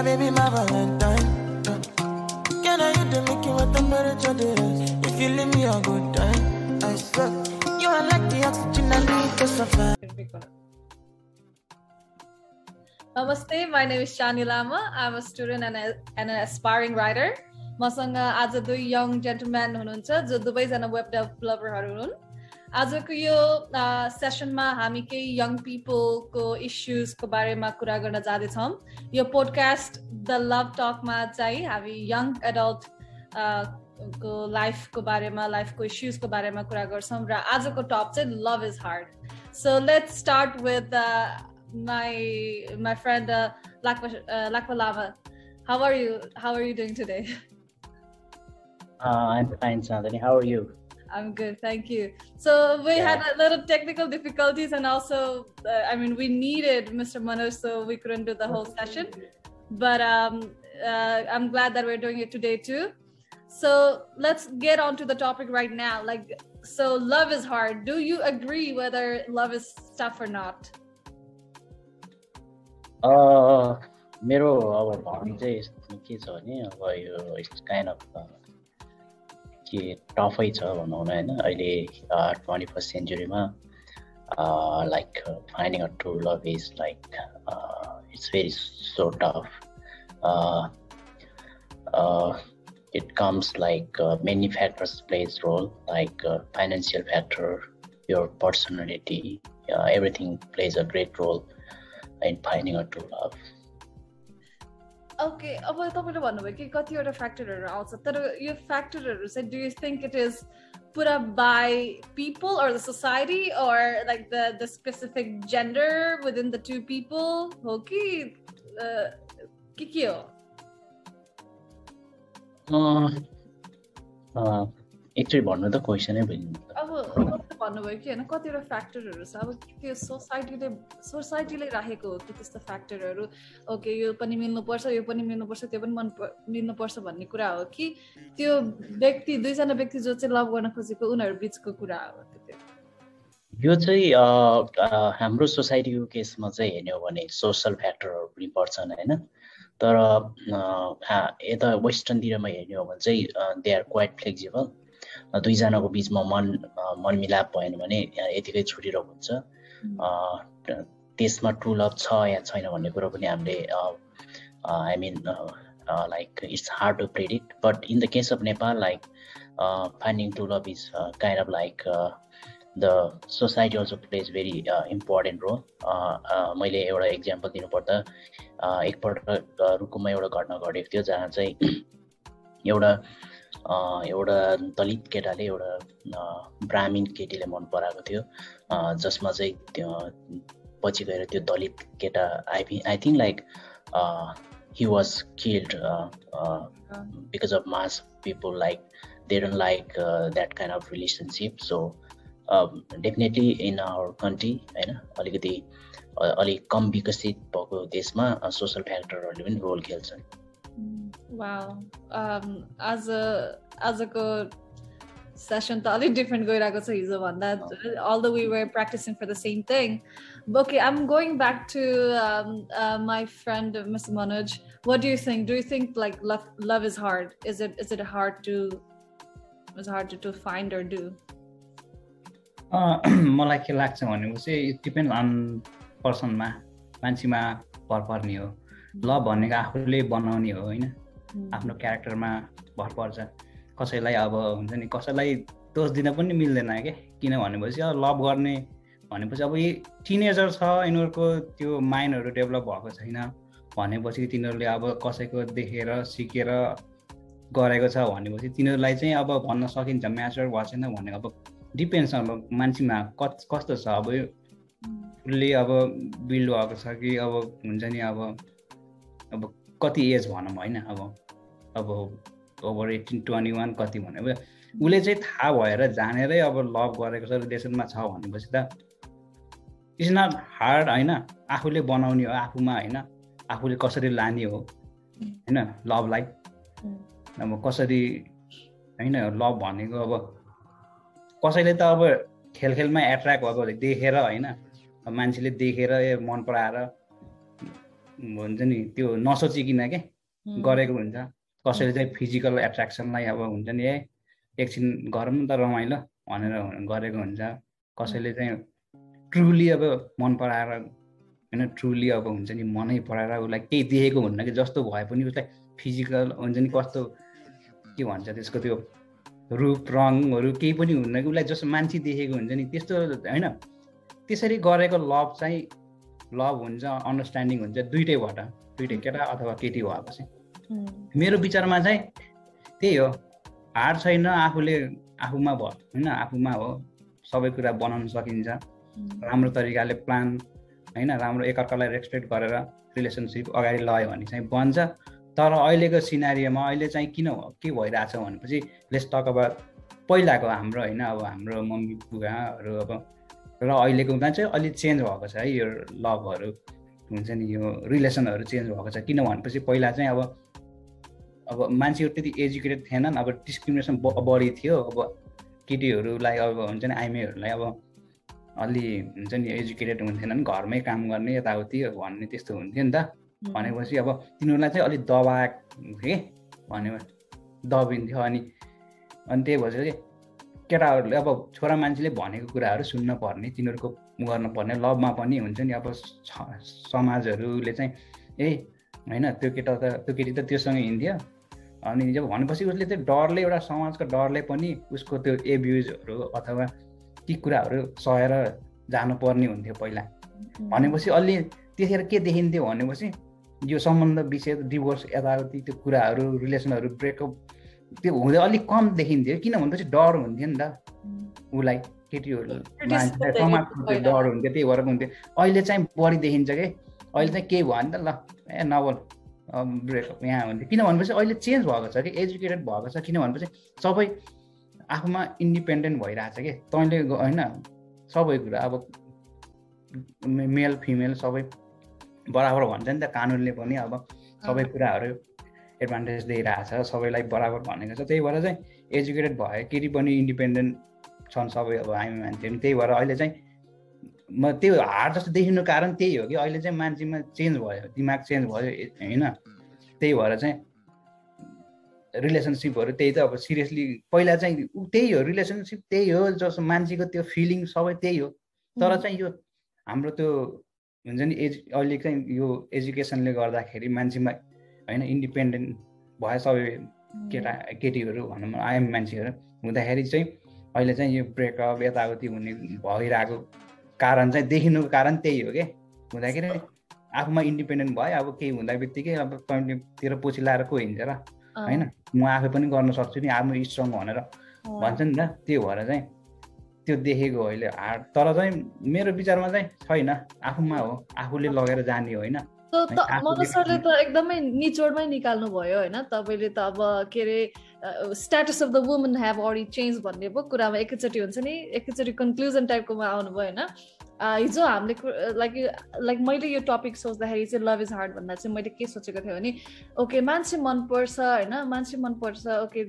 my baby, my Valentine. Can I hit the Mickey with temperature delay? If you leave me a good time, I swear. You are like the oxygen I need to survive. Namaste, my name is Shani Lama. I'm a student and an aspiring writer. Masanga as a young gentleman hununcha, jo dubai jana web developer haru hun. आजको यो सेसनमा हामी केही young पिपलको इश्युजको बारेमा कुरा गर्न जाँदैछौँ। यो podcast the लभ टकमा चाहिँ हामी यङ एडल्ट को लाइफको बारेमा, लाइफको इश्युजको बारेमा कुरा गर्छौँ र आजको टप चाहिँ love is hard. So let's start with my friend Lakpa Lama. How are you doing today? I'm fine, Sanandini. How are you? I'm good, thank you. So we had a little technical difficulties, and also, we needed Mr. Manoj, so we couldn't do the whole session. But I'm glad that we're doing it today too. So let's get on to the topic right now. So love is hard. Do you agree whether love is tough or not? It's kind of. Tough it's early 21st century finding a true love is it's very so tough. It comes many factors plays role, financial factor, your personality, everything plays a great role in finding a true love. Okay, अब तपाईले भन्नुभयो कि कतिवटा फ्याक्टरहरु आउँछ, तर यो फ्याक्टरहरु चाहिँ do you think it is put up by people or the society or the specific gender within the two people? Okay, के हो? एकचोटि भन्नु त क्वेशन नै भएन। अब भन्नुभयो कि हैन कतिवटा फ्याक्टरहरु छ, अब त्यो सोसाइटीले राखेको हो कि त्यस्तो फ्याक्टरहरु, ओके यो पनि मिल्नुपर्छ त्यो पनि मन मिल्नुपर्छ भन्ने कुरा हो कि त्यो व्यक्ति दुईजना व्यक्ति जो चाहिँ लभ गर्न खोजेको उनीहरु बीचको कुरा हो? त्यो यो चाहिँ हाम्रो सोसाइटीको केसमा चाहिँ हेर्ने हो भने सोशल फ्याक्टरहरु पनि पर्छन् हैन, तर यता वेस्टर्नतिरमा हेर्ने हो भने चाहिँ दे आर क्वाइट फ्लेक्सिबल। दुईजनाको बीचमा मन मिलाप भएन भने यतिकै छुटिरहेको हुन्छ। त्यसमा ट्रू लभ छ या छैन भन्ने कुरा पनि हामीले it's hard to predict, but in the case of Nepal finding true love is kind of the society also plays very important role. मैले एउटा एक्जाम्पल दिनुपर्दा एकपल्ट रुकुममा एउटा घटना घटेको थियो जहाँ चाहिँ एउटा दलित केटाले एउटा ब्राह्मण केटीले मन पराएको थियो, जसमा चाहिँ त्यो पछि गएर त्यो दलित केटा I think he was killed because of mass people they don't that kind of relationship. So definitely in our country हैन अलिकति कम विकसित भएको देशमा सोशल फ्याक्टरहरुले पनि रोल खेल्छन्। Wow. As a session totally different goirako cha hijo bhanda, although we were practicing for the same thing. Okay, I'm going back to my friend Mr. Manoj. What do you think? Do you think love is hard? Is it hard to find or do? मलाई के लाग्छ भनेको चाहिँ it depend on person मा, मान्छेमा भर पर्ने हो। लभ भनेको आफूले बनाउने हो हैन, आफ्नो क्यारेक्टरमा भर पर्छ। कसैलाई अब हुन्छ नि कसैलाई दोष दिन पनि मिल्दैन के, किन भनेपछि अब लभ गर्ने भनेपछि अब यो टिनेजर छ, यिनीहरूको त्यो माइन्डहरू डेभलप भएको छैन भनेपछि तिनीहरूले अब कसैको देखेर सिकेर गरेको छ भनेपछि तिनीहरूलाई चाहिँ अब भन्न सकिन्छ म्याचर भएको छैन भनेको। अब डिपेन्ड्स अब मान्छेमा कस्तो छ, अब यो फुल्ली अब बिल्ड भएको छ कि अब हुन्छ नि अब कति एज भनौँ होइन, अब ओभर 18-21 कति भन्यो, अब उसले चाहिँ थाहा भएर जानेरै अब लभ गरेको छ रिलेसनमा छ भनेपछि त इट्स नट हार्ड होइन, आफूले बनाउने हो आफूमा होइन, आफूले कसरी लाने हो होइन लभलाई, अब कसरी होइन लभ भनेको अब कसैले त अब खेलमा एट्र्याक्ट भएको देखेर होइन मान्छेले देखेर मन पराएर भन्छ नि त्यो नसोचिकिन के गरेको हुन्छ। कसैले चाहिँ फिजिकल एट्र्याक्सनलाई अब हुन्छ नि ए एकछिन गरौँ त रमाइलो भनेर गरेको हुन्छ। कसैले चाहिँ ट्रुली अब मन पराएर हैन ट्रुली अब हुन्छ नि मनै पराएर उसलाई केही देखेको हुन्न कि जस्तो भए पनि उसलाई फिजिकल हुन्छ नि कस्तो के भन्छ त्यसको त्यो रूप रङहरू केही पनि हुन्न कि उसलाई जस्तो मान्छे देखेको हुन्छ नि त्यस्तो हैन। त्यसरी गरेको लभ चाहिँ लभ हुन्छ, अन्डरस्ट्यान्डिङ हुन्छ दुईटैबाट, दुईटै केटा अथवा केटी भएपछि। मेरो विचारमा चाहिँ त्यही हो, हार छैन, आफूले आफूमा भयो हैन, आफूमा हो सबै कुरा बनाउन सकिन्छ राम्रो तरिकाले प्लान हैन, राम्रो एकअर्कालाई रेस्पेक्ट गरेर रिलेसनसिप अगाडि लग्यो भने चाहिँ बन्छ। तर अहिलेको सिनारियोमा अहिले चाहिँ किन के भइरहेछ भनेपछि लेट्स टक अबाउट पहिलाको हाम्रो हैन, अब हाम्रो मम्मी बुवाहरू अब र अहिलेको चाहिँ अलि चेन्ज भएको छ है यो लभहरू हुन्छ नि यो रिलेसनहरू चेन्ज भएको छ। किन भनेपछि पहिला चाहिँ अब मान्छेहरू त्यति एजुकेटेड थिएनन्, अब डिस्क्रिमिनेसन बढी थियो। अब केटीहरूलाई अब हुन्छ नि आइमाईहरूलाई अब अलि हुन्छ नि एजुकेटेड हुन्थेनन्, घरमै काम गर्ने यताउति भन्ने त्यस्तो हुन्थ्यो नि त। भनेपछि अब तिनीहरूलाई चाहिँ अलिक दबाएको के भने दबिन्थ्यो। अनि त्यही भएछ कि केटाहरूले अब छोरा मान्छेले भनेको कुराहरू सुन्न पर्ने, तिनीहरूको गर्नुपर्ने। लभमा पनि हुन्छ नि अब समाजहरूले चाहिँ ए हैन त्यो केटी त त्योसँग हिँड्थ्यो अनि जब भनेपछि उसले चाहिँ डरले एउटा समाजको डरले पनि उसको त्यो एब्युजहरू अथवा ती कुराहरू सहेर जानुपर्ने हुन्थ्यो पहिला। भनेपछि अलि त्यसरी के देखिन्थ्यो भनेपछि यो सम्बन्ध विषय डिभोर्स यताउति त्यो कुराहरू रिलेसनहरू ब्रेकअप त्यो हुँदा अलिक कम देखिन्थ्यो। किन भनेपछि डर हुन्थ्यो नि त उसलाई, केटीहरू समाजको डर हुन्थ्यो, त्यही भएर हुन्थ्यो। अहिले चाहिँ बढी देखिन्छ कि अहिले चाहिँ केही भयो नि त ल ए नबोल ब्रेकअप यहाँ हुन्थ्यो। किन भनेपछि अहिले चेन्ज भएको छ कि एजुकेटेड भएको छ। किन भनेपछि सबै आफूमा इन्डिपेन्डेन्ट भइरहेछ कि तैँले होइन सबै कुरा अब मेल फिमेल सबै बराबर भन्छ नि त कानुनले पनि, अब सबै कुराहरू एडभान्टेज दिइरहेछ, सबैलाई बराबर भनेको छ। त्यही भएर चाहिँ एजुकेटेड भयो, केटी पनि इन्डिपेन्डेन्ट छन् सबै, अब हामी मान्छे। त्यही भएर अहिले चाहिँ म त्यो हार जस्तो देखिनु कारण त्यही हो कि अहिले चाहिँ मान्छेमा चेन्ज भयो, दिमाग चेन्ज भयो हैन। त्यही भएर चाहिँ रिलेसनसिपहरू त्यही त अब सिरियसली पहिला चाहिँ त्यही हो, रिलेसनसिप त्यही हो, जस्तो मान्छेको त्यो फिलिङ सबै त्यही हो। तर चाहिँ यो हाम्रो त्यो हुन्छ नि अहिले चाहिँ यो एजुकेसनले गर्दाखेरि मान्छेमा हैन इन्डिपेन्डेन्ट भयो सबै केटा केटीहरू भनौँ आइएम मान्छेहरू हुँदाखेरि चाहिँ अहिले चाहिँ यो ब्रेकअप यताउति हुने भइरहेको कारण चाहिँ देखिनुको कारण त्यही हो कि हुँदाखेरि आफूमा इन्डिपेन्डेन्ट भयो। अब केही हुँदा बित्तिकै अब तैँतिर पछि लाएर को हिँड्छ र हैन, म आफै पनि गर्न सक्छु नि, आफ्नो स्ट्रङ भनेर भन्छ नि त। त्यो भएर चाहिँ त्यो देखेको अहिले हार्ड। तर चाहिँ मेरो विचारमा चाहिँ छैन, आफूमा हो, आफूले लगेर जाने होइन। मनोज सरले त एकदमै निचोडमै निकाल्नु भयो होइन। तपाईँले त अब के अरे status of the woman have already change भन्ने पो कुरामा एकैचोटि हुन्छ नि, एकैचोटि कन्क्लुजन टाइपकोमा आउनुभयो होइन। हिजो हामीले लाइक मैले यो टपिक सोच्दाखेरि चाहिँ लभ इज हार्ड भन्दा चाहिँ मैले के सोचेको थिएँ भने ओके मान्छे मनपर्छ होइन, मान्छे मनपर्छ ओके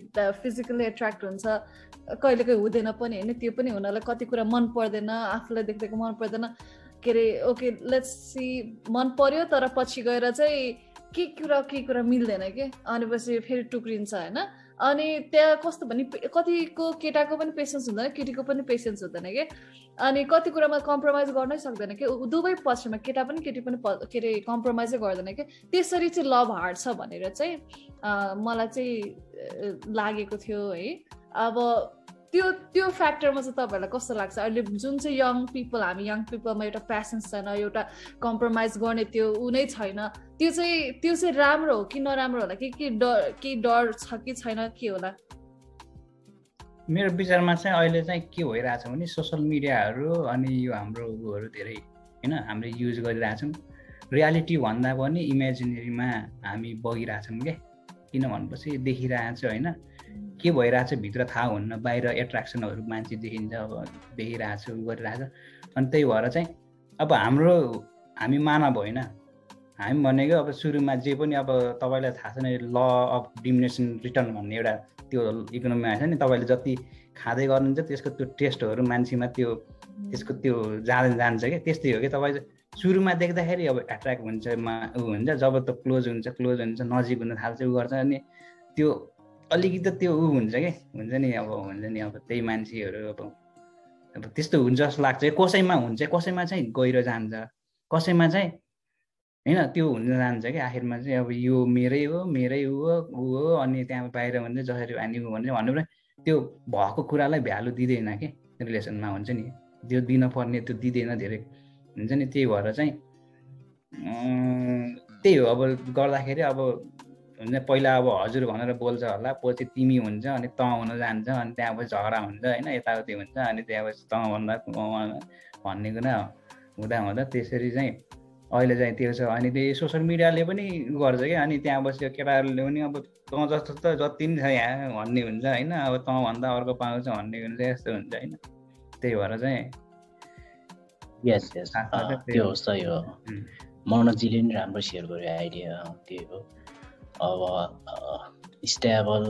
फिजिकली एट्र्याक्ट हुन्छ, कहिले कहिले हुँदैन पनि होइन, त्यो पनि हुनलाई कति कुरा मन पर्दैन, आफूलाई देख्दाको मन पर्दैन के अरे ओके लेट्स सी मन पर्यो तर पछि गएर चाहिँ के कुरा मिल्दैन के अनि पछि फेरि टुक्रिन्छ होइन। अनि त्यहाँ कस्तो भने कतिको केटाको पनि पेसेन्स हुँदैन, केटीको पनि पेसेन्स हुँदैन के, अनि कति कुरामा कम्प्रोमाइज गर्नै सक्दैन के, दुवै पक्षमा केटा पनि केटी पनि के अरे कम्प्रोमाइजै गर्दैन के। त्यसरी चाहिँ लभ हार्ड छ भनेर चाहिँ मलाई चाहिँ लागेको थियो है। अब त्यो फ्याक्टरमा चाहिँ तपाईँहरूलाई कस्तो लाग्छ अहिले जुन चाहिँ यङ पिपलमा एउटा प्यासेन्स छैन, एउटा कम्प्रोमाइज गर्ने त्यो उनै छैन, त्यो चाहिँ राम्रो हो कि नराम्रो होला, के डर छ कि छैन के होला? मेरो विचारमा चाहिँ अहिले चाहिँ के भइरहेछ भने सोसल मिडियाहरू अनि यो हाम्रोहरू धेरै हैन हामीले युज गरिरहेछौँ। रियालिटी भन्दा पनि इमेजिनेरीमा हामी बगिरहेछौँ के। किन भनेपछि देखिरहेछ होइन के भइरहेछ भित्र थाहा हुन्न, बाहिर एट्र्याक्सनहरू मान्छे देखिन्छ, अब देखिरहेछ गरिरहेछ। अनि त्यही भएर चाहिँ अब हामी मानव होइन, हामी भनेको अब सुरुमा जे पनि अब तपाईँलाई थाहा छैन ल अफ डिमिनेसन रिटर्न भन्ने एउटा त्यो इकोनोमीमा आएछ नि, तपाईँले जति खाँदै गर्नुहुन्छ त्यसको त्यो टेस्टहरू मान्छेमा त्यसको त्यो जाँदै जान्छ क्या। त्यस्तै हो कि तपाईँ सुरुमा देख्दाखेरि अब एट्र्याक्ट हुन्छ ऊ हुन्छ, जब त क्लोज हुन्छ नजिक हुन थाल्छ ऊ गर्छ अनि त्यो अलिकति त्यो ऊ हुन्छ के हुन्छ नि अब त्यही मान्छेहरू अब त्यस्तो हुन्छ जस्तो लाग्छ। कसैमा हुन्छ, कसैमा चाहिँ गहिरो जान्छ, कसैमा चाहिँ हैन त्यो हुन जान्छ कि आखिरमा चाहिँ अब यो मेरै हो अनि त्यहाँ बाहिर भन्दै जसरी अनि भन्नु भने त्यो भएको कुरालाई भ्यालु दिँदैन के रिलेसनमा हुन्छ नि, त्यो दिनपर्ने त्यो दिँदैन धेरै हुन्छ नि। त्यही भएर चाहिँ त्यही हो अब गर्दाखेरि अब हुन्छ पहिला अब हजुर भनेर बोल्छ होला, पछि तिमी हुन्छ अनि त हुन जान्छ अनि त्यहाँपछि झगडा हुन्छ होइन यताउति हुन्छ अनि त्यहाँपछि त भन्ने कुरा हुँदा त्यसरी चाहिँ अहिले चाहिँ त्यो छ। अनि त्यही सोसियल मिडियाले पनि गर्छ क्या, अनि त्यहाँपछि केटाहरूले पनि अब तँ जस्तो त जति पनि छ यहाँ भन्ने हुन्छ होइन, अब तँ भन्दा अर्को पाउँछ भन्ने हुन्छ यस्तो हुन्छ होइन। त्यही भएर चाहिँ यस त्यो हो, सही हो। मनोजीले पनि राम्रो सेयर गर्यो आइडिया, त्यही हो। अब स्टेबल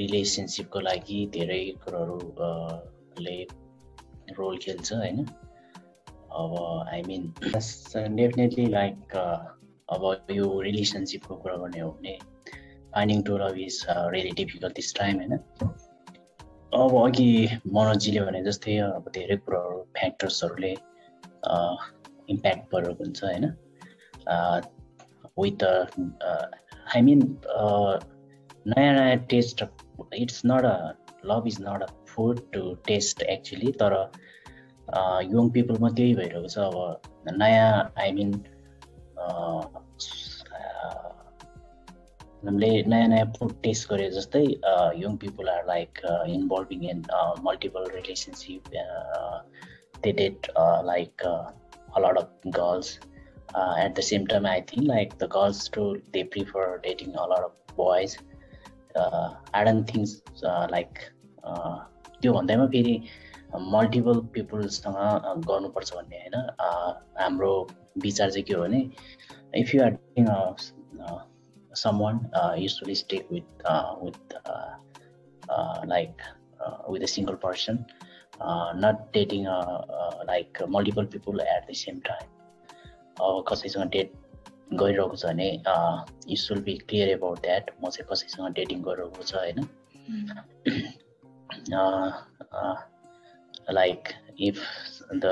रिलेसनसिपको लागि धेरै कुरोहरूले रोल खेल्छ होइन। अब I mean डेफिनेटली लाइक अब यो रिलेसनसिपको कुरा गर्ने हो भने finding to love is really difficult this time होइन। अब अघि मनोजीले भने जस्तै अब धेरै कुरोहरू फ्याक्टर्सहरूले इम्प्याक्ट परेको हुन्छ होइन। विथ I mean नयाँ taste, it's not a love is not a food to taste actually, तर यङ पिपलमा त्यही भइरहेको छ। अब नयाँ I mean हामीले नयाँ फुड टेस्ट गरे जस्तै young people are like involving in multiple relationship, they date like a lot of girls. At the same time, I think like the girls too, they prefer dating a lot of boys. I don't think like त्यो भन्दैमा फेरि multiple पिपल्ससँग गर्नुपर्छ भन्ने होइन। हाम्रो विचार चाहिँ के हो भने if you are dating someone you should stick with like with a single person, not dating like multiple people at the same time. अब कसैसँग डेट गरिरहेको छ भने you should be clear about that, म चाहिँ कसैसँग डेटिङ गरिरहेको छ होइन। लाइक इफ द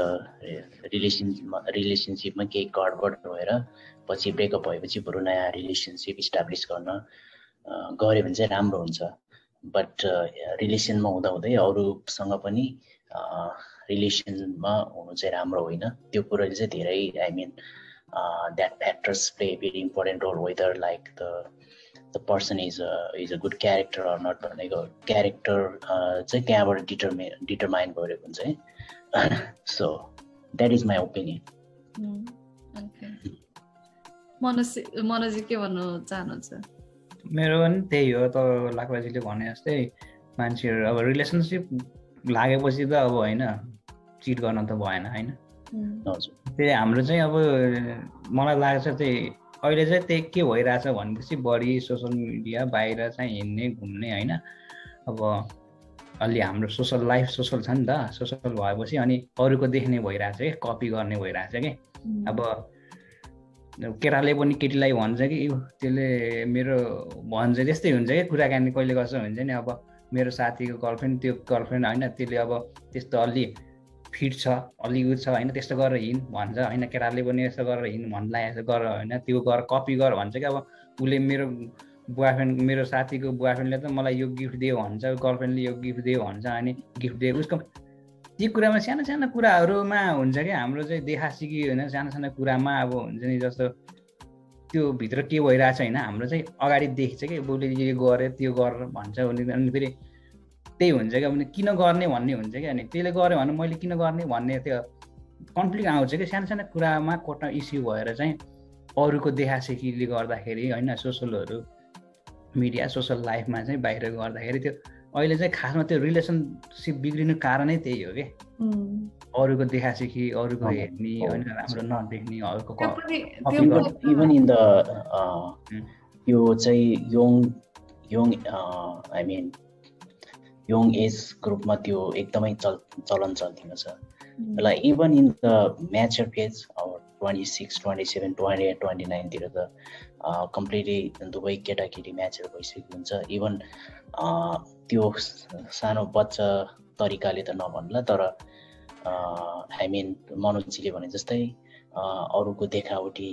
रिलेसनसिपमा केही गडबड भएर पछि ब्रेकअप भएपछि बरु नयाँ रिलेसनसिप इस्टाब्लिस गर्न गऱ्यो भने चाहिँ राम्रो हुन्छ। बट रिलेसनमा हुँदाहुँदै अरूसँग पनि रिलेसनमा हुनु चाहिँ राम्रो होइन। त्यो कुराले चाहिँ धेरै I mean that factors play very important role, whether like the person is a good character or not भनेको क्यारेक्टर चाहिँ त्यहाँबाट डिटरमाइन गरेको हुन्छ है। So that is my opinion. Manoj ji के भन्नु चाहनुहुन्छ? मेरो पनि त्यही हो त, लाक्वाजीले भने जस्तै मान्छेहरू अब रिलेसनसिप लागेपछि त अब होइन चिट गर्न त भएन होइन। त्यही हाम्रो चाहिँ अब मलाई लाग्छ त्यही अहिले चाहिँ त्यही के भइरहेछ भनेपछि बढी सोसियल मिडिया बाहिर चाहिँ हिँड्ने घुम्ने होइन। अब अलि हाम्रो सोसल लाइफ सोसल छ नि त, सोसल भएपछि अनि अरूको देख्ने भइरहेछ कि कपी गर्ने भइरहेछ कि। अब केटाले पनि केटीलाई भन्छ कि त्यसले मेरो भन्छ, त्यस्तै हुन्छ कि कुराकानी कहिले गर्छ हुन्छ नि। अब मेरो साथीको गर्लफ्रेन्ड त्यो गर्लफ्रेन्ड होइन त्यसले अब त्यस्तो अलि फिट छ अलि उ छ होइन त्यस्तो गरेर हिँड भन्छ होइन। केटाले पनि यस्तो गरेर हिँड भन्ला यस्तो गर होइन, त्यो गर कपी गर भन्छ कि। अब उसले मेरो बोयफ्रेन्ड मेरो साथीको बोयफ्रेन्डले त मलाई यो गिफ्ट दियो भन्छ, गर्लफ्रेन्डले यो गिफ्ट दियो भन्छ अनि गिफ्ट दियो उसको। ती कुरामा सानो सानो कुराहरूमा हुन्छ क्या हाम्रो चाहिँ देखासिकी होइन, सानो सानो कुरामा अब हुन्छ नि जस्तो त्यो भित्र के भइरहेछ होइन। हाम्रो चाहिँ अगाडि देख्छ कि उसले जे गऱ्यो त्यो गर भन्छ भने, अनि फेरि त्यही हुन्छ क्या भने किन गर्ने भन्ने हुन्छ क्या। अनि त्यसले गऱ्यो भने मैले किन गर्ने भन्ने त्यो कन्फ्लिक्ट आउँछ कि सानो सानो कुरामा कोटा इस्यु भएर चाहिँ अरूको देखासेकीले गर्दाखेरि होइन। सोसलहरू मिडिया सोसल लाइफमा चाहिँ बाहिर गर्दाखेरि त्यो अहिले चाहिँ खासमा त्यो रिलेसनसिप बिग्रिनु कारणै त्यही हो क्या, अरूको देखासेखी अरूको हेर्ने होइन राम्रो नदेख्ने अरूको। इभन इन द यो चाहिँ यङ एज ग्रुपमा त्यो एकदमै चलन चल्तीमा छ। like even in the mature phase or 26, 27, 28, 29 तिर त completely दुबै केटाकेटी म्याचर भइसकेको हुन्छ. इभन त्यो सानो बच्चा तरिकाले त नभन्ला, तर I mean मनोजीले भने जस्तै अरूको देखावटी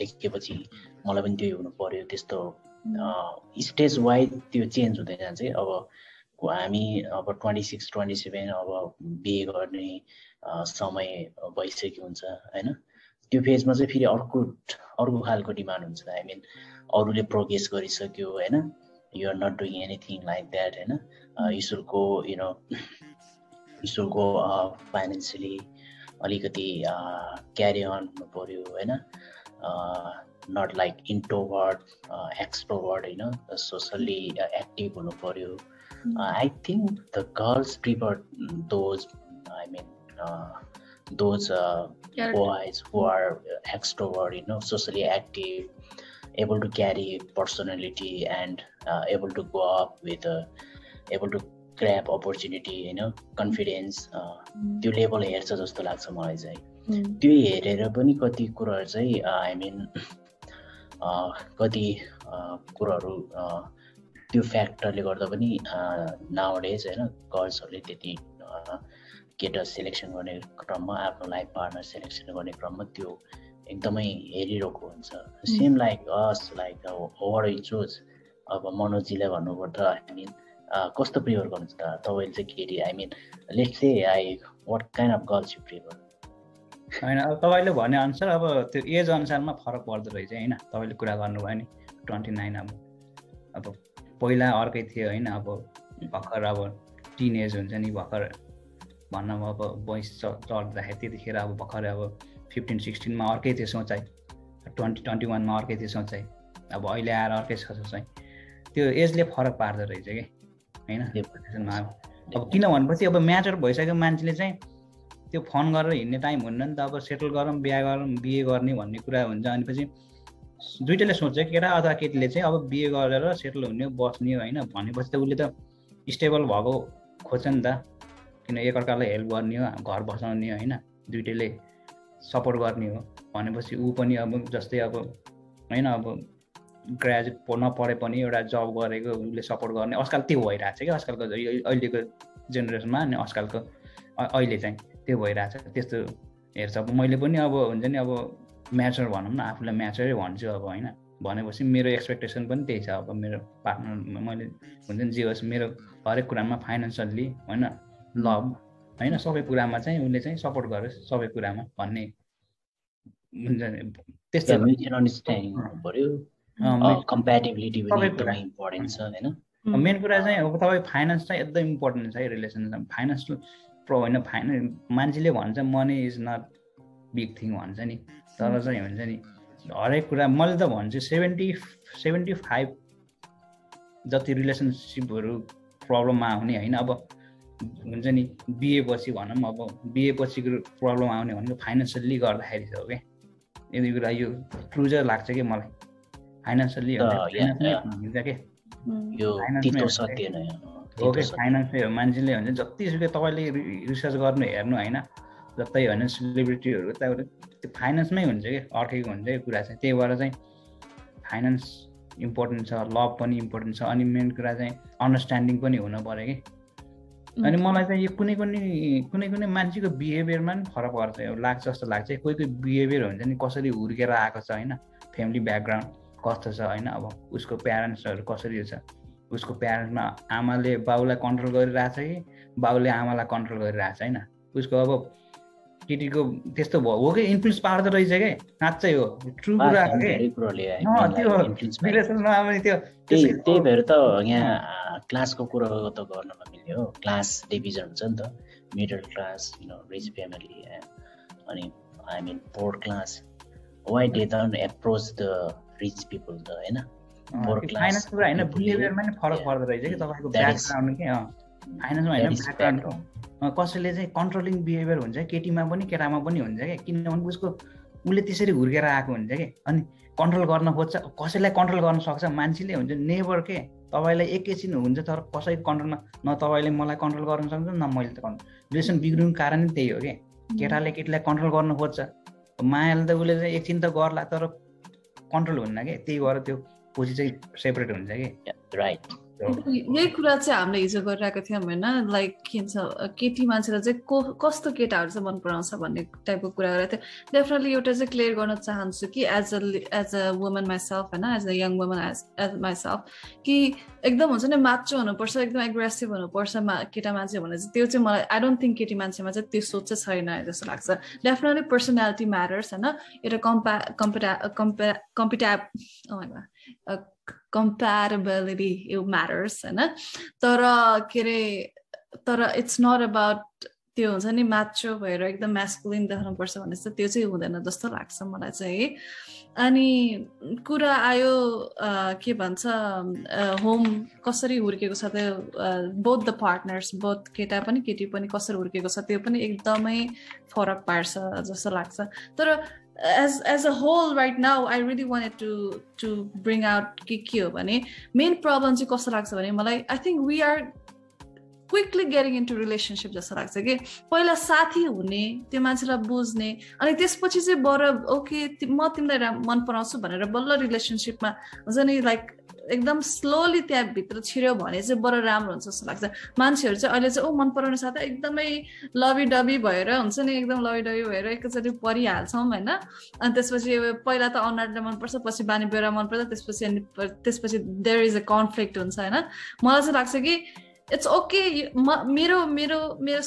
देखेपछि मलाई पनि त्यो हुनु पर्यो, त्यस्तो स्टेज वाइज त्यो चेन्ज हुँदै जान्छ. अब हामी अब 26 27 अब बिहे गर्ने समय भइसक्यो हुन्छ हैन, त्यो फेजमा चाहिँ फेरि अर्को खालको डिमान्ड हुन्छ. I mean अरूले प्रोग्रेस गरिसक्यो हैन, you are not doing anything like that Hahn, you should go, you know, you should go financially अलिकति carry on पर्यो हैन, not like introvert, extrovert, you know, socially active हुनु पर्यो. I think the girls prefer those, I mean, those boys who are extrovert, you know, socially active, able to carry personality and able to go up with, able to grab opportunity, you know, confidence. त्यो level हेर्छ जस्तो लाग्छ मलाई चाहिँ. त्यो हेरेर पनि कति कुराहरु चाहिँ, I mean, कति कुराहरु त्यो फ्याक्टरले गर्दा पनि nowadays हैन गर्ल्सहरुले त्यति केटा सेलेक्सन गर्ने क्रममा, आफ्नो लाइफ पार्टनर सेलेक्सन गर्ने क्रममा त्यो एकदमै हेरिरहेको हुन्छ. Same like us, like over in chose. अब मनोजीले भन्नुपर्दा I mean कस्तो प्रिफर गर्नुहुन्छ त तपाईले चाहिँ केटी, I mean let's say I what kind of girls you prefer? हैन अब तपाईले भने अनुसार अब त्यो एज अनुसारमा फरक पर्दो रहेछ हैन. तपाईले कुरा गर्नुभयो नि 29 अब पहिला अर्कै थियो हैन, अब भर्खर अब टिनेज हुन्छ नि, भर्खर भन्नमा अब वयस चढ्दाखेरि त्यतिखेर अब भर्खर अब 15 16 मा अर्कै थियो सोचाइ, 20 21 मा अर्कै थियो सोचाइ, अब अहिले आएर अर्कै छ सोचाइ. त्यो एजले फरक पार्दो रहेछ के हैन. अब किन भनेपछि अब म्याचर भइसक्यो मान्छेले चाहिँ त्यो फोन गरेर हिँड्ने टाइम हुन्न नि त. अब सेटल गरौँ, बिहे गरौँ, बिहे गर्ने भन्ने कुरा हुन्छ. अनि पछि दुईटाले सोच्छ केटा अथवा केटीले चाहिँ अब बिहे गरेर सेटल हुने, बस्ने होइन भनेपछि त उसले त स्टेबल भएको खोज्छ नि त, किन एकअर्कालाई हेल्प गर्ने हो, घर बसाउने होइन, दुईटैले सपोर्ट गर्ने हो भनेपछि ऊ पनि अब जस्तै अब हैन अब ग्रेजुएट नपढे पनि एउटा जब गरेको उसले सपोर्ट गर्ने. आजकल त्यो भइरहेछ कि आजकलको अहिलेको जेनेरेसनमा अनि आजकलको अहिले चाहिँ त्यो भइरहेछ, त्यस्तो हेर्छ. अब मैले पनि अब हुन्छ नि अब म्याचर भनौँ न, आफूलाई म्याचरै भन्छु अब होइन, भनेपछि मेरो एक्सपेक्टेसन पनि त्यही छ. अब मेरो पार्टनर मैले हुन्छ नि जे होस् मेरो हरेक कुरामा फाइनेन्सियल्ली होइन, लभ होइन, सबै कुरामा चाहिँ उसले चाहिँ सपोर्ट गरोस् सबै कुरामा भन्ने हुन्छ नि. त्यस्तो अन्डरस्ट्यान्डिङ पर्यो, कम्प्याटिबिलिटी पनि एकदमै इम्पोर्टेन्ट छ हैन. मेन कुरा चाहिँ अब तपाईँ फाइनेन्स चाहिँ एकदम इम्पोर्टेन्ट छ रिलेसनसिपमा. फाइनेन्स होइन, फाइनेन्स मान्छेले भन्छ money is not big thing भन्छ नि, तर चाहिँ हुन्छ नि हरेक कुरा मैले त भन्छु 70-75 जति रिलेसनसिपहरू प्रब्लममा आउने होइन. अब हुन्छ नि बिएपछि भनौँ, अब बिएपछिको प्रब्लम आउने भनेको फाइनेन्सियल्ली गर्दाखेरि हो क्या. यदि कुरा यो क्लुजर लाग्छ कि मलाई फाइनेन्सियल्ली हुन्छ के यो तितो सत्य नै हो के. फाइनेन्सियल मान्छेले हुन्छ जतिसुकै तपाईँले रिसर्च गर्नु हेर्नु होइन, जतै होइन सेलिब्रिटीहरू त त्यो फाइनेन्समै हुन्छ कि अर्कैको हुन्छ यो कुरा चाहिँ. त्यही भएर चाहिँ फाइनेन्स इम्पोर्टेन्ट छ, लभ पनि इम्पोर्टेन्ट छ, अनि मेन कुरा चाहिँ अन्डरस्ट्यान्डिङ पनि हुनु पऱ्यो कि. अनि मलाई चाहिँ यो कुनै मान्छेको बिहेभियरमा पनि फरक पर्छ लाग्छ जस्तो लाग्छ. कोही कोही बिहेभियर हुन्छ नि कसरी हुर्केर आएको छ होइन, फ्यामिली ब्याकग्राउन्ड कस्तो छ होइन, अब उसको प्यारेन्ट्सहरू कसरी छ, उसको प्यारेन्ट्समा आमाले बाउलाई कन्ट्रोल गरिरहेछ कि बाउले आमालाई कन्ट्रोल गरिरहेछ होइन. उसको अब केटीको त्यस्तो भयो हो कि इन्फ्लुएन्स पार्दो रहेछ क्या. साँच्चै हो, ट्रु कुरा हो त्यही भएर त यहाँ क्लासको कुरा त गर्न नमिल्ने हो. क्लास डिभिजन हुन्छ नि त, middle class, you know, rich family अनि I mean poor class. Why they don't approach the rich people त हैन, पोर क्लास कुरा हैन, बिहेभियरमा नि फरक पर्दो रहेछ कि तपाईको ब्याकग्राउन्ड के. फाइनेन्समा हैन ब्याकग्राउन्ड कसैले चाहिँ कन्ट्रोलिङ बिहेभियर हुन्छ केटीमा पनि केटामा पनि हुन्छ क्या, किनभने उसले त्यसरी हुर्केर आएको हुन्छ कि. अनि कन्ट्रोल गर्न खोज्छ, कसैलाई कन्ट्रोल गर्न सक्छ मान्छेले हुन्छ, नेबर के तपाईलाई एकैछिन हुन्छ तर कसैको कन्ट्रोलमा न तपाईले मलाई कन्ट्रोल गर्न सक्नुहुन्छ न मैले त गर्न रिलेसन बिग्रिनुको कारण त्यही हो के केटाले केटीलाई कन्ट्रोल गर्न खोज्छ मायाले त उले चाहिँ एकछिन त गर्ला तर कन्ट्रोल हुन्न के त्यही भएर त्यो पोजी चाहिँ सेपरेट हुन्छ के राइट यही कुरा चाहिँ हामीले हिजो गरिरहेको थियौं हैन लाइक किन्छ केटी मान्छेले चाहिँ कस्तो केटाहरु चाहिँ मन पराउँछ भन्ने टाइपको कुरा गरेथे डेफिनेटली एउटा चाहिँ क्लियर गर्न चाहन्छु कि एज अ वुमन माइसेल्फ हैन as a young woman as myself कि एकदम हुन्छ नि माचो हुनुपर्छ एकदम एग्रेसिभ हुनुपर्छ केटा मान्छे भने चाहिँ त्यो चाहिँ मलाई आई डोन्ट थिंक केटी मान्छेमा चाहिँ त्यो सोच चाहिँ छैन जस्तो लाग्छ डेफिनेटली पर्सनालिटी म्याटर्स हैन एउटा compatibility it matters हैन तर के रे तर it's not about त्यो हुन्छ नि म्याचो भएर एकदम म्यास्कुलिन देख्नु पर्छ भन्ने चाहिँ त्यो चाहिँ हुँदैन जस्तो लाग्छ मलाई चाहिँ अनि कुरा आयो के भन्छ होम कसरी हुर्केको छ त्यो both the partners both केटा पनि केटी पनि कसरी हुर्केको छ त्यो पनि एकदमै फरक पार्छ जस्तो लाग्छ तर as a whole right now I really wanted to bring out kikyo bhane main problem chai kasto lagcha bhane malai I think we are quickly getting into relationship jasto lagcha ke पहिला साथी हुने त्यो मान्छेलाई बुझ्ने अनि त्यसपछि चाहिँ बरा ओके म तिमीलाई मन पराउँछु भनेर बल्ल रिलेशनशिपमा हुन्छ नि लाइक एकदम स्लोली त्यहाँ भित्र छिर्यो भने चाहिँ बडो राम्रो हुन्छ जस्तो लाग्छ मान्छेहरु चाहिँ अहिले चाहिँ ओ मन पराउने साथ एकदमै लभी डबी भएर हुन्छ नि एकदम लभी डबी भएर एकैचोटी परिहाल्छौं हैन अनि त्यसपछि पहिला त अनाडले मन पर्छ पछि बानी बेरा मन पर्छ त्यसपछि देयर इज अ कन्फ्लिक्ट हुन्छ हैन मलाई चाहिँ लाग्छ कि it's okay मेरो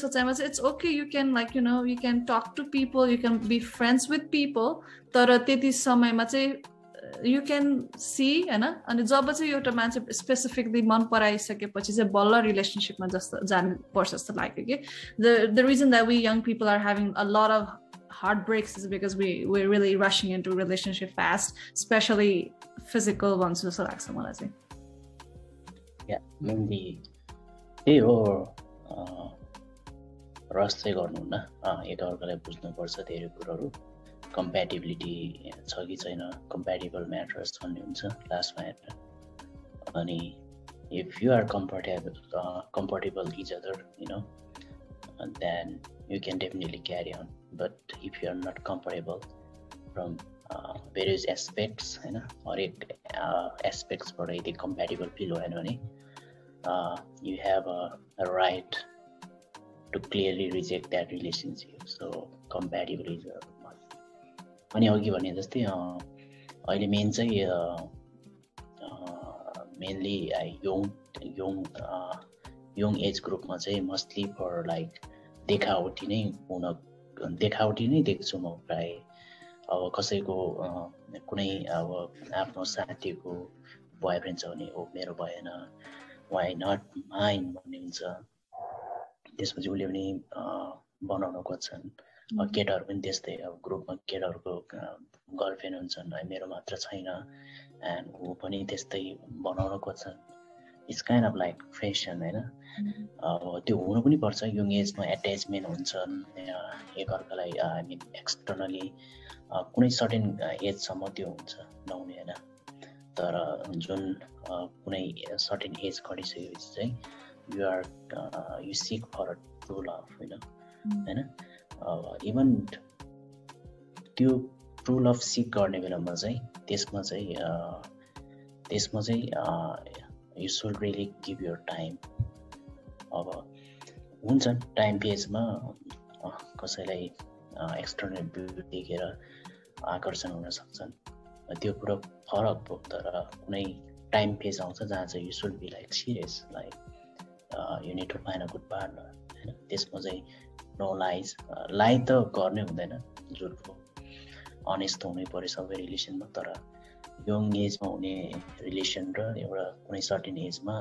सोचाइमा चाहिँ it's okay you can like you know you can talk to people you can be friends with people तर त्यति समयमा चाहिँ you can see हैन अनि जब चाहिँ एउटा मान्छे स्पेसिफिकली मन पराइसकेपछि चाहिँ बल्ल रिलेसनशिपमा जस्तो जानु पर्छ जस्तो लाग्यो के the reason that we young people are having a lot of heartbreaks is because we're really rushing into relationship fast especially physical ones जस्तो लाग्छ मलाई चाहिँ yeah indeed त्यही हो रस्तै गर्नुहुन्न एकाअर्कालाई बुझ्नुपर्छ धेरै कुराहरू कम्प्याटिबिलिटी छ कि छैन कम्प्याटिबल म्याटर्स भन्ने हुन्छ लास्टमा हेरेर अनि if you are comfortable each other you know then you can definitely carry on but if you are not comfortable from various aspects हैन हरेक एस्पेक्ट्सबाट यदि कम्प्याटिबल फिल भएन भने you have a right to clearly reject that relationship so compatibility is a must अनि अघि भने जस्तै अहिले मेन चाहिँ मेनली यङ एज ग्रुपमा चाहिँ मोस्टली फर लाइक देखावटी नै देख्छु म प्राय अब कसैको कुनै अब आफ्नो साथीको बोयफ्रेन्ड छ भने ओ मेरो भएन why not mine भन्ने हुन्छ त्यसपछि उले पनि बनाउन खोज्छन् केटाहरु पनि त्यस्तै अब ग्रुपमा केटाहरुको गर्लफ्रेन्ड हुन्छन् मेरो मात्र छैन एन्ड ऊ पनि त्यस्तै बनाउन खोज्छन् it's kind of like fashion हैन अब त्यो हुनु पनि पर्छ यङ एजमा एट्याचमेन्ट हुन्छन् एकअर्कालाई आई मिन एक्सटर्नली कुनै सर्टेन एजसम्म त्यो हुन्छ नहुने हैन तर जुन कुनै सर्टेन एज घटिसकेपछि चाहिँ यु सिक फर अ ट्रू लभ होइन इभन त्यो ट्रू लभ सिक गर्ने बेलामा चाहिँ त्यसमा चाहिँ you should really give your time अब हुन्छ टाइम पेजमा कसैलाई एक्सटर्नल भ्यू देखेर आकर्षण हुन सक्छन् त्यो कुरा फरक हो तर कुनै टाइम फेज आउँछ जहाँ चाहिँ you should be like serious like you need to find a good partner हैन त्यसमा चाहिँ नो लाइज लाइ त गर्नै हुँदैन जुनको अनेस्ट हुनै पर्यो सबै रिलेसनमा तर यङ एजमा हुने रिलेसन र एउटा कुनै सर्टेन एजमा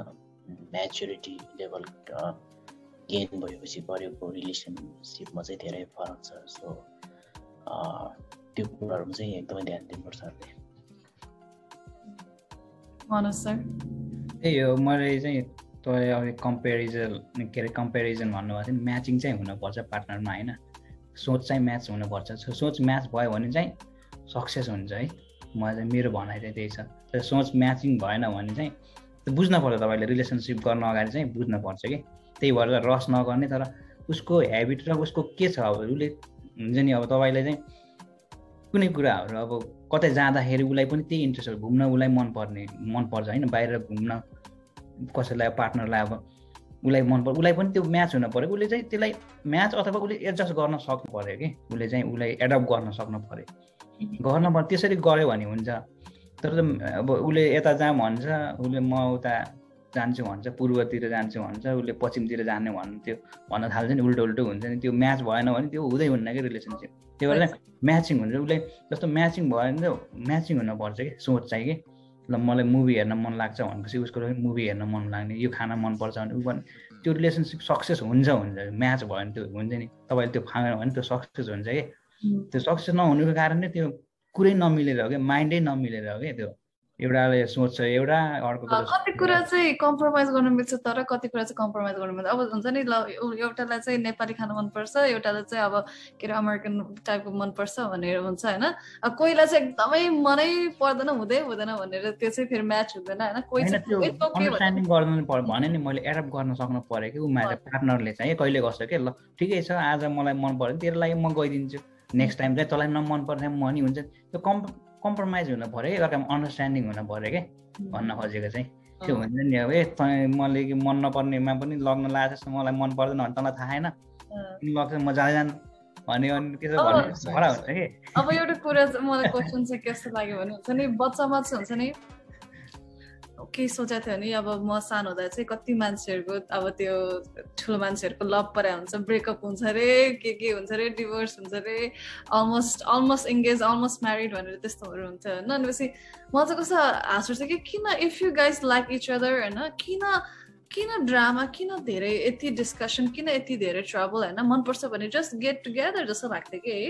म्याच्युरिटी लेभल गेन भएपछि गरेको रिलेसनसिपमा चाहिँ धेरै फरक छ सो त्यो कुराहरुमा चाहिँ एकदमै ध्यान दिनुपर्छ मानस सर ए हो मैले चाहिँ तोले अब कम्पेरिजन भन्नुभएको थियो म्याचिङ चाहिँ हुनुपर्छ पार्टनरमा हैन सोच चाहिँ म्याच हुनुपर्छ सोच म्याच भयो भने चाहिँ सक्सेस हुन्छ है मलाई मेरो भनाइ चाहिँ त्यही छ तर सोच म्याचिङ भएन भने चाहिँ बुझ्नुपर्छ तपाईले रिलेसनसिप गर्न अगाडि चाहिँ बुझ्नुपर्छ के। त्यही भएर रस नगर्ने तर उसको ह्याबिट र उसको के छ अब उले हुन्छ नि अब तपाईले चाहिँ कुनै कुराहरु अब कतै जाँदाखेरि उलाई पनि त्यही इन्ट्रेस्ट घुम्न उलाई मन पर्छ हैन बाहिर घुम्न कसैलाई पार्टनरलाई अब उलाई मन पर्छ उलाई पनि त्यो म्याच हुन पर्यो उले चाहिँ त्यसलाई म्याच अथवा उले एडजस्ट गर्न सक्नु पर्यो के उले चाहिँ उलाई एडप्ट गर्न सक्नु पर्यो गर्न पर्छ त्यसरी गर्यो भने हुन्छ। तर अब उले यता जा भन्छ उले म उता जान्छु भन्छ पूर्वतिर जान्छु भन्छ उले पश्चिमतिर जाने भन्थ्यो भन्न थाल्छ नि उल्टो उल्टो हुन्छ नि त्यो म्याच भएन भने त्यो हुँदै हुन्न के रिलेसनसिप। त्यही भएर म्याचिङ हुन्छ उले जस्तो म्याचिङ भयो भने म्याचिङ हुन पर्छ के सोच चाहिँ के ल मलाई मुभी हेर्न मन लाग्छ भनेपछि उसको मुभी हेर्न मन लाग्ने यो खाना मनपर्छ भने ऊ पनि त्यो रिलेसनसिप सक्सेस हुन्छ हुन्छ म्याच भयो भने त्यो हुन्छ नि तपाईँले त्यो फाँग्यो भने त्यो सक्सेस हुन्छ कि त्यो सक्सेस नहुनुको कारण नै त्यो कुरै नमिलेर हो कि माइन्डै नमिलेर हो कि त्यो एउटाले सोच्छ एउटा अर्को कति कुरा चाहिँ कम्प्रोमाइज गर्नु मिल्छ तर कति कुरा चाहिँ कम्प्रोमाइज गर्नु मिल्छ। अब हुन्छ नि एउटालाई चाहिँ नेपाली खान मनपर्छ एउटालाई चाहिँ अब के अरे अमेरिकन टाइपको मनपर्छ भनेर हुन्छ होइन। अब कोहीलाई चाहिँ एकदमै मनै पर्दैन हुँदैन भनेर त्यो चाहिँ फेरि म्याच हुँदैन होइन। कोही अन्डरस्ट्यान्डिङ गर्नु पर्यो भने नि मैले एडप्ट गर्न सक्नु पर्यो कि ऊ मेरो पार्टनरले चाहिँ कहिले गर्छ के ल ठिकै छ आज मलाई मन पर्यो तेरो लागि म गइदिन्छु नेक्स्ट टाइम चाहिँ तँलाई मन पर्ने म नि हुन्छ त्यो कम्प्रोमाइज हुनु पऱ्यो कि एउटा अन्डरस्ट्यान्डिङ हुनु पऱ्यो कि भन्न खोजेको चाहिँ त्यो हुन्छ नि अब मैले मन नपर्नेमा पनि लग्न लाग्छ जस्तो मलाई मन पर्दैन भने तँलाई थाहा छैन लग्छ म जाँदैन भन्यो अनि त्यसो भन्नु झगडा हुन्छ कि। अब एउटा कुरा मलाई क्वेसन चाहिँ कस्तो लाग्यो भने हुन्छ नि बच्चामा चाहिँ हुन्छ नि केही सोचेको थियो भने अब म सानो हुँदा चाहिँ कति मान्छेहरूको अब त्यो ठुलो मान्छेहरूको लभ परा हुन्छ ब्रेकअप हुन्छ अरे के हुन्छ अरे डिभोर्स हुन्छ अरे अलमोस्ट इङ्गेज अलमोस्ट म्यारिड भनेर त्यस्तोहरू हुन्छ होइन। भनेपछि म चाहिँ कस्तो हाँस उठ्छ कि किन if you guys like each other होइन किन ड्रामा किन धेरै यति डिस्कसन किन यति धेरै ट्रबल होइन मनपर्छ भने जस्ट गेट टुगेदर जस्तो लाग्थ्यो कि है।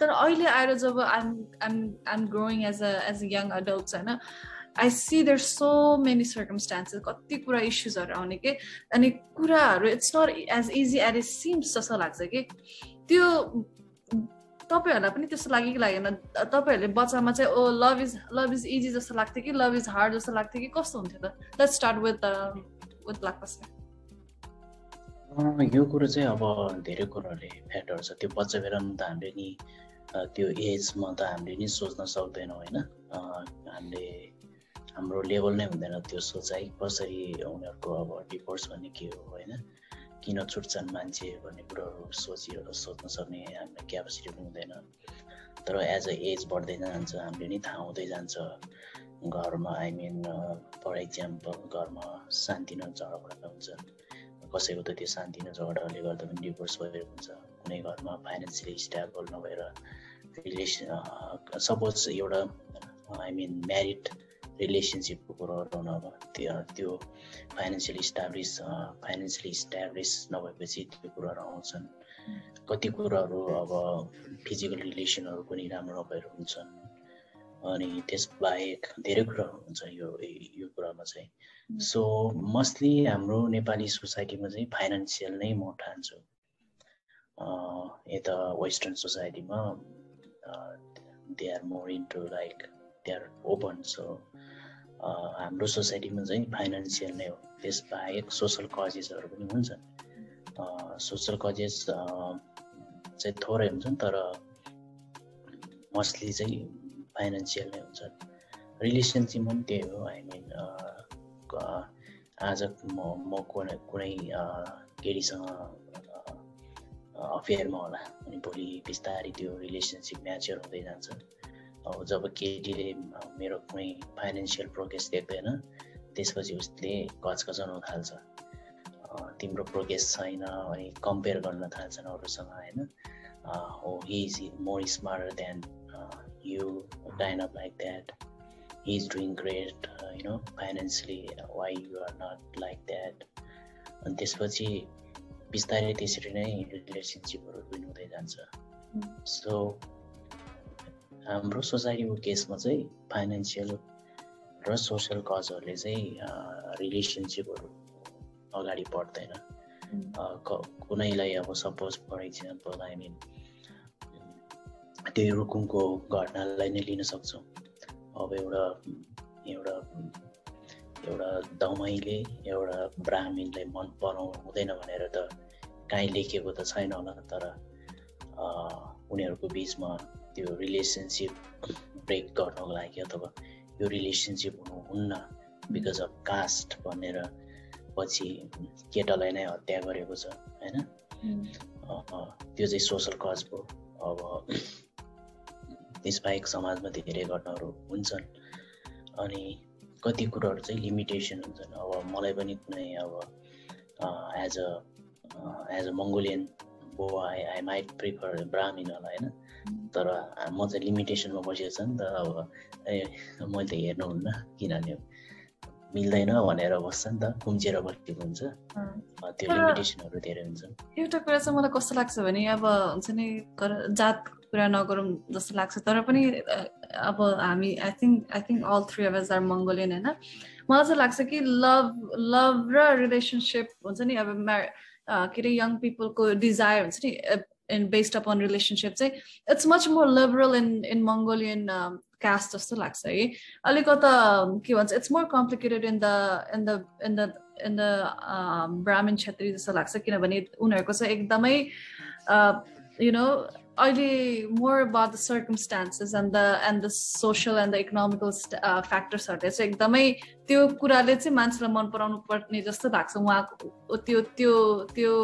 तर अहिले आएर जब I'm growing as a young adult होइन I see there's so many circumstances कति कुरा इस्युजहरू आउने के अनि कुराहरू it's not as easy as it seems जस्तो लाग्छ कि त्यो तपाईँहरूलाई पनि त्यस्तो लाग्यो कि लागेन। तपाईँहरूले बच्चामा चाहिँ ओ लभ इज इजी जस्तो लाग्थ्यो कि लभ इज हार्ड जस्तो लाग्थ्यो कि कस्तो हुन्थ्यो त। Let's start with Lakpa sir. यो कुरो चाहिँ अब धेरै कुरोले फ्याक्टर छ त्यो बच्चा बेलामा त हामीले नि त्यो एजमा त हामीले नि सोच्न सक्दैनौँ होइन हामीले हाम्रो लेभल नै हुँदैन त्यो सोचाइ कसरी उनीहरूको अब डिभोर्स भन्ने के हो होइन किन छुट्छन् मान्छे भन्ने कुरोहरू सोच्न सक्ने हामीलाई क्यापेसिटी पनि हुँदैन। तर एज अ एज बढ्दै जान्छ हामीले नि थाहा हुँदै जान्छ घरमा आइमिन फर इक्जाम्पल घरमा शान्ति नै झगडा हुन्छ कसैको त त्यो शान्ति नै झगडाले गर्दा पनि डिभोर्स भएर हुन्छ कुनै घरमा फाइनेन्सियली स्टेबल नभएर रिलेसन सपोज एउटा म्यारिड रिलेसनसिपको कुरोहरू नभए त्यो फाइनेन्सियली इस्टाब्लिस नभएपछि त्यो कुराहरू आउँछन्। कति कुराहरू अब फिजिकल रिलेसनहरू पनि राम्रो नभएर हुन्छन् अनि त्यसबाहेक धेरै कुराहरू हुन्छ यो कुरामा चाहिँ। सो मोस्टली हाम्रो नेपाली सोसाइटीमा चाहिँ फाइनेन्सियल नै म ठान्छु यता वेस्टर्न सोसाइटीमा they are more into like they are open. So हाम्रो सोसाइटीमा चाहिँ फाइनेन्सियल नै हो त्यसबाहेक सोसल कजेसहरू पनि हुन्छन् सोसल कजेस चाहिँ थोरै हुन्छन् तर मोस्टली चाहिँ फाइनेन्सियल नै हुन्छन्। रिलेसनसिपमा पनि त्यही हो आइमिन आज म कुनै केटीसँग अफेयरमा होला अनि भोलि बिस्तारै त्यो रिलेसनसिप म्याच्योर हुँदै जान्छ। अब जब केटीले मेरो कुनै फाइनेन्सियल प्रोग्रेस देख्दैन त्यसपछि उसले घचघचाउन थाल्छ तिम्रो प्रोग्रेस छैन अनि कम्पेयर गर्न थाल्छन् अरूसँग होइन हो he is more smarter than you kind of like that he is doing great you know financially why you are not like that अनि त्यसपछि बिस्तारै त्यसरी नै रिलेसनसिपहरू पनि हुँदै जान्छ। सो हाम्रो सोसाइटीको केसमा चाहिँ फाइनेन्सियल र सोसल कजहरूले चाहिँ रिलेसनसिपहरू अगाडि बढ्दैन कुनैलाई अब सपोज फर इक्जाम्पल आइमिन त्यो रुकुमको घटनालाई नै लिन सक्छौँ। अब एउटा एउटा दमाईले एउटा ब्राह्मणलाई मन पराउनु हुँदैन भनेर त काहीँ लेखेको त छैन होला तर उनीहरुको बीचमा त्यो रिलेशनशिप ब्रेक गर्नको लागि अथवा यो रिलेशनशिप हुनुहुन्न बिकज अफ कास्ट भनेर पछि केटालाई नै हत्या गरेको छ हैन त्यो चाहिँ सोशल कज हो अब त्यसबाहेक समाजमा धेरै घटनाहरु हुन्छन् अनि कति कुराहरु चाहिँ लिमिटेसन हुन्छन् अब मलाई पनि कुनै अब as a Mongolian boy I might prefer a Brahmin होला हैन तर म चाहिँ लिमिटेसनमा बसेको छु नि त अब मैले त हेर्नु हुन्न किनभने मिल्दैन भनेर बस्छ नि त कुम्चेर बसेको हुन्छ त्यो लिमिटेसनहरु धेरै हुन्छन् एउटा कुरा चाहिँ मलाई कस्तो लाग्छ भने अब हुन्छ नि जात कुरा नगरौं जस्तो लाग्छ तर पनि अब हामी I think all three of us are Mongolian हैन मलाई चाहिँ लाग्छ कि love र relationship हुन्छ नि अब केरे young people को desire हुन्छ नि and based upon relationship चाहिँ it's much more liberal in Mongolian caste जस्तो लाग्छ है अलिकता के भन्छ it's more complicated in the Brahmin Kshatri जस्तो लाग्छ किनभने उनीहरुको चाहिँ एकदमै you know only more about the circumstances and the social and the economical factors are त्यसै एकदमै त्यो कुराले चाहिँ मान्छेलाई मन पराउनु पर्ने जस्तो लाग्छ उहाँ त्यो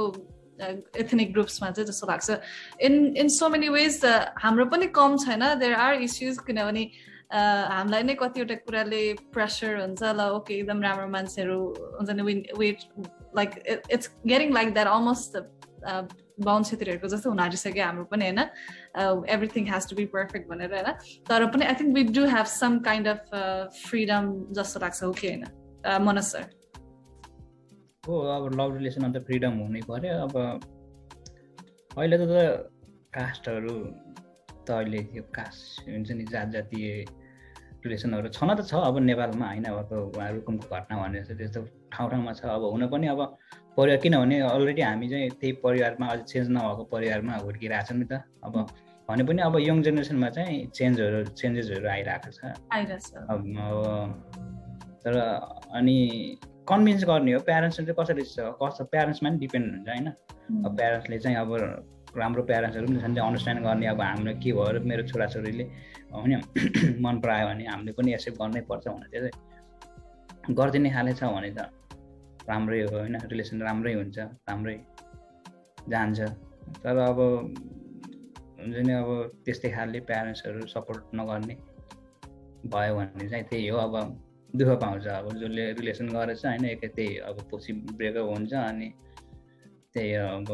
ethnic groups ma चाहिँ जस्तो लाग्छ in so many ways हाम्रो पनि कम छैन there are issues किनभने हामीलाई नै कतिवटा कुराले प्रेसर हुन्छ ल ओके एकदम राम्रो मान्छेहरु हुन्छ नि we like it's getting like that almost बाहुन क्षेत्रहरुको जस्तो हुन आइसक्यो हाम्रो पनि हैन everything has to be perfect भनेर हैन तर पनि I think we do have some kind of freedom जस्तो लाग्छ ओके हैन मनोज सर हो अब लभ रिलेसन अन्त फ्रीडम हुनै पर्यो अब अहिले त कास्टहरु त अहिले यो कास्ट हुन्छ नि जात जातीय रिलेसनहरु छ न त छ अब नेपालमा हैन अब रुकुमको घटना भने चाहिँ त्यस्तो ठाउँ ठाउँमा छ अब हुन पनि अब परिवार किनभने अलरेडी हामी चाहिँ त्यही परिवारमा अझ चेन्ज नभएको परिवारमा हुर्किरहेको छ नि त अब भने पनि अब यङ जेनेरेसनमा चाहिँ चेन्जेसहरू आइरहेको छ अब तर अनि कन्भिन्स गर्ने हो प्यारेन्ट्सले कसरी कस्तो प्यारेन्ट्समा पनि डिपेन्ड हुन्छ हैन अब प्यारेन्ट्सले चाहिँ अब राम्रो प्यारेन्ट्सहरू पनि छन् अन्डरस्ट्यान्ड गर्ने अब हाम्रो के भयो मेरो छोराछोरीले हैन मन परायो भने हामीले पनि एक्सेप्ट गर्नै पर्छ भनेर चाहिँ गर्दिने हाले छ भने त राम्रै हो हैन रिलेसन राम्रै हुन्छ राम्रै जान्छ तर अब हुन्छ नि अब त्यस्तै खालले प्यारेन्ट्सहरु सपोर्ट नगर्ने भयो भने चाहिँ त्यही हो अब दुःख पाउँछ अब जसले रिलेसन गरेछ हैन एकै त्यही अब पछि ब्रेकअप हुन्छ अनि त्यही अब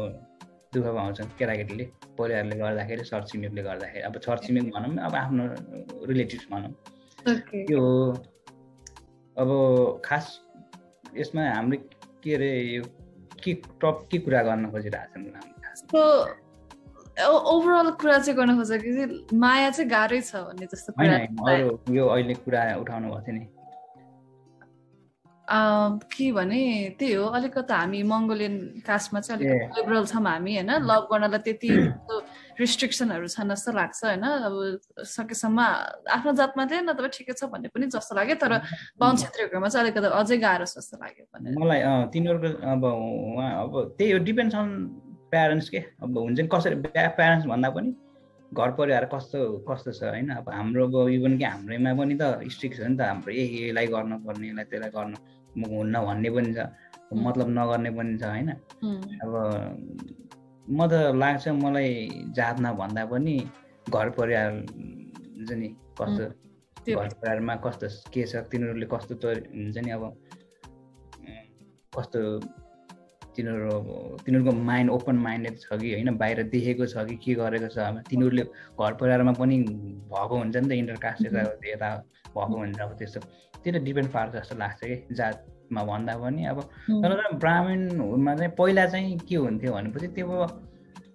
दुःख पाउँछ केटाकेटीले परिवारले गर्दाखेरि छरछिमेकले गर्दाखेरि अब छरछिमेक भनौं अब आफ्नो रिलेटिभ्स भनौं त्यो अब खास यसमा हामीले के रे यो के टप के कुरा गर्न खोजिरहेछौँ हामीले सो ओभरअल कुरा चाहिँ गर्न खोजेको कि माया चाहिँ गाह्रै छ भन्ने जस्तो कुरा यो अहिले कुरा उठाउनु भएको थियो नि के भने त्यही हो अलिकति हामी मंगोलियन कास्टमा चाहिँ अलिकति लिबरल छौँ हामी हैन लभ गर्नलाई त्यति रिस्ट्रिक्सनहरु छन् जस्तो लाग्छ हैन अब सकेसम्म आफ्नो जातमा चाहिँ नत्र ठिकै छ भन्ने पनि जस्तो लाग्यो तर बाहुन क्षेत्रहरुमा चाहिँ अलिकति अझै गाह्रो छ जस्तो लाग्यो भने मलाई तिनीहरुको अब त्यही हो डिपेन्ड्स अन प्यारेन्ट्स के अब हुन्छ नि कसरी प्यारेन्ट्स भन्दा पनि घर परिवार कस्तो कस्तो छ हैन अब हाम्रो इभन कि हाम्रैमा पनि त स्ट्रिक्ट छ नि त हाम्रो यसलाई गर्न पर्ने यसलाई त्यसलाई गर्न हुन्न भन्ने पनि छ मतलब नगर्ने पनि छ हैन अब म त लाग्छ मलाई जात नभन्दा पनि घर परिवार हुन्छ नि कस्तो घर परिवारमा कस्तो के छ तिनीहरूले कस्तो हुन्छ नि अब कस्तो तिनीहरूको माइन्ड ओपन माइन्डेड छ कि हैन बाहिर देखेको छ कि के गरेको छ अब तिनीहरूले घर परिवारमा पनि भएको हुन्छ नि त इन्टरकास्ट यता भएको हुन्छ अब त्यस्तो त्यही डिपेन्ड पार्छ जस्तो लाग्छ कि जातमा भन्दा पनि अब तर ब्राह्मणहरूमा चाहिँ पहिला चाहिँ के हुन्थ्यो भनेपछि त्यो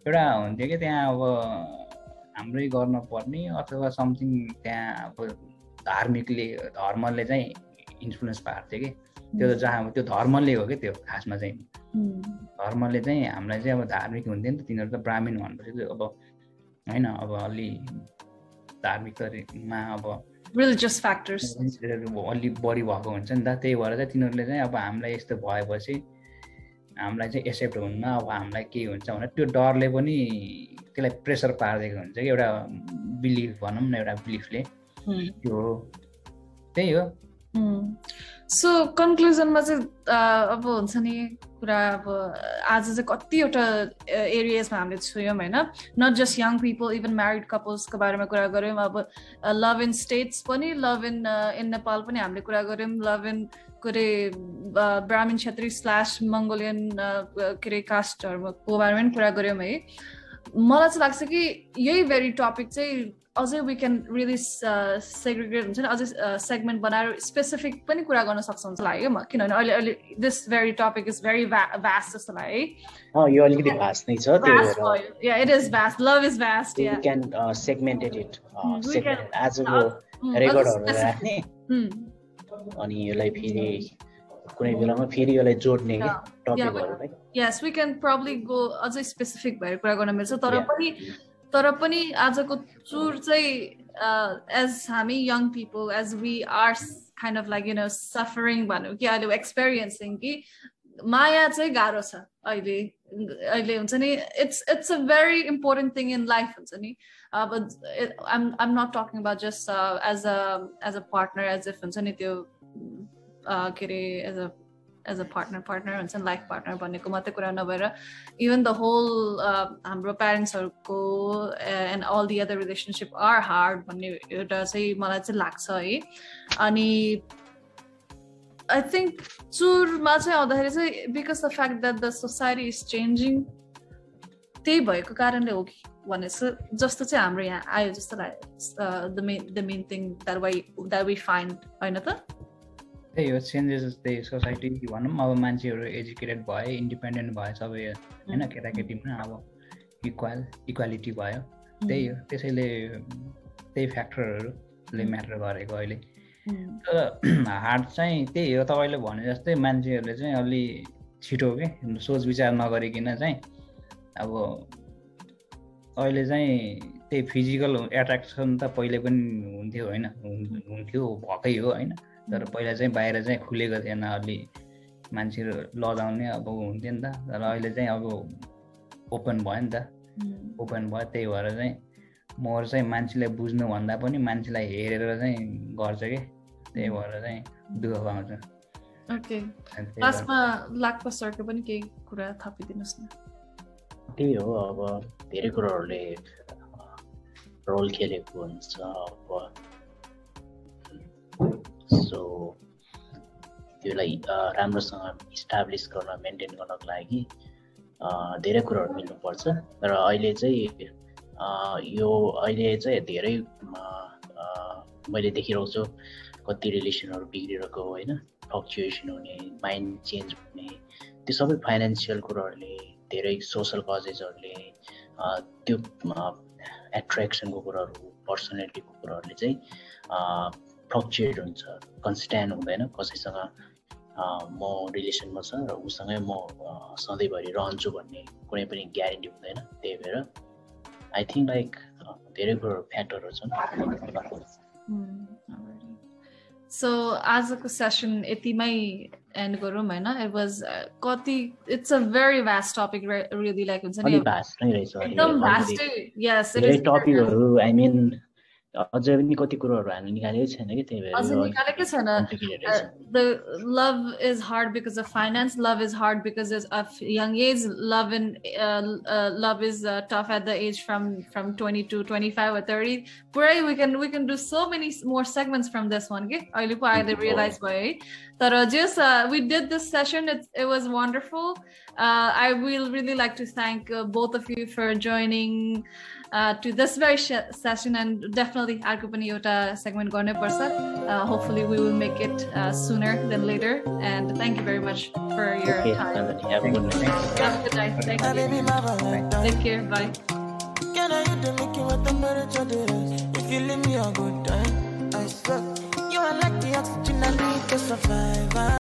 एउटा हुन्थ्यो कि त्यहाँ अब हाम्रै गर्न पर्ने अथवा समथिङ त्यहाँ अब धर्मले चाहिँ इन्फ्लुएन्स पार्थ्यो कि त्यो त जहाँ त्यो धर्मले हो कि त्यो खासमा चाहिँ धर्मले चाहिँ हामीलाई चाहिँ अब धार्मिक हुन्थ्यो नि त तिनीहरू त ब्राह्मण भनेपछि अब हैन अब अलि धार्मिकमा अब religious factors. Only body walk on that they were that in a bamless the boy was it. I'm like a separate now. I'm like you and sound at your door lebony till a pressure paragon. They believe one of never briefly. You there you go. So, conclusion was अब हुन्छ नि कुरा अब आज चाहिँ कतिवटा एरियाजमा हामीले छुयौं हैन not just young people even married couples को बारेमा कुरा गर्यौं अब लभ इन स्टेट्स पनि लभ इन नेपाल पनि हामीले कुरा गर्यौं लभ इन कुरे ब्राह्मण क्षत्री स्ल्याश मंगोलियन कुरे कास्टहरुको बारेमा कुरा गर्यौं है मलाई चाहिँ लाग्छ कि यही भेरी टपिक चाहिँ Also, we can really segregate as a segment, but specific pani kura garna sakchhau huncha. You know, this very topic is very vast. Oh, you already vast, nahi cha. Vast, yeah, it is vast. Love is vast. Yeah. We can segment it. We segment can, as a record or any like any. Yes, we can probably go as a specific by kura garna milcha. Tara pani. तर पनि आजको चुर चाहिँ as हामी young people as we are kind of like you know suffering भन्नु कि अहिले experiencing कि माया चाहिँ गाह्रो छ अहिले अहिले हुन्छ नि it's a very important thing in life हुन्छ नि but I'm not talking about just as a partner as if हुन्छ नि त्यो के रे as a partner and some life partner bhaneko matrai kura nabhayera even the whole hamro parents harko and all the other relationship are hard bhanne euta chai malai chai lagcha hai ani I think chur ma chai audahari chai because the fact that the society is changing tei bhayeko karanle ho ki भने जस्तो चाहिँ हाम्रो यहाँ आयो जस्तो the main thing that we find हैन त Hey, your changes the society. One of our man are educated by independent by away and a category equality by they factor the matter about a goily. Hard sign they other one just the man only chitoge and shows which are not again as I oil is a physical attraction the polygon you तर पहिला चाहिँ बाहिर चाहिँ खुलेको थिएन अलि मान्छेहरु लजाउने अब हुन्थ्यो नि त तर अहिले चाहिँ अब ओपन भयो नि त ओपन भयो त्यही भएर चाहिँ मोर चाहिँ मान्छेले बुझ्नु भन्दा पनि मान्छेलाई हेरेर चाहिँ गर्छ के त्यही भएर चाहिँ दुख पाउँछ ओके लास्टमा लाक्पा सरको पनि केही कुरा थपिदिनुस् न त्यही हो अब धेरै कुराहरुले रोल खेलेको हुन्छ अब So, you like Ramrasang established gonna maintain gonna like there could mean a person. There are the heroes of got the relation or big go in a fluctuation on a mind change. This of financial could only there social causes only attraction or personality or let's say Fluctuate हुन्छ constant हुँदैन कसैसँग म रिलेसनमा छ र उसँगै म सधैँभरि रहन्छु भन्ने कुनै पनि ग्यारेन्टी हुँदैन त्यही भएर आई थिंक लाइक धेरै फ्याक्टरहरु छन् सो आजको सेसन यतिमै एन्ड गरौँ हैन इट वाज कति it's a very vast topic really like हुन्छ नि एकदम भास्ट यस इट इज टपिकहरु आई मिन अझै पनि कति कुराहरु हामीले निकालेको छैन के त्यही भएर अझै निकालेकै छैन the love is hard because of finance love is hard because of young age love and love is tough at the age from 22 25 or 30 पुरै we can do so many more segments from this one के अहिले पो I realize भयो तर just we did this session it was wonderful I will really like to thank both of you for joining to this very session and definitely arko pani euta segment garnai parcha hopefully we will make it sooner than later and thank you very much for your time have a good night thank you take care bye can I hit the making what the temperature did if you leave me a good time I suck you are like the oxygen I need to survive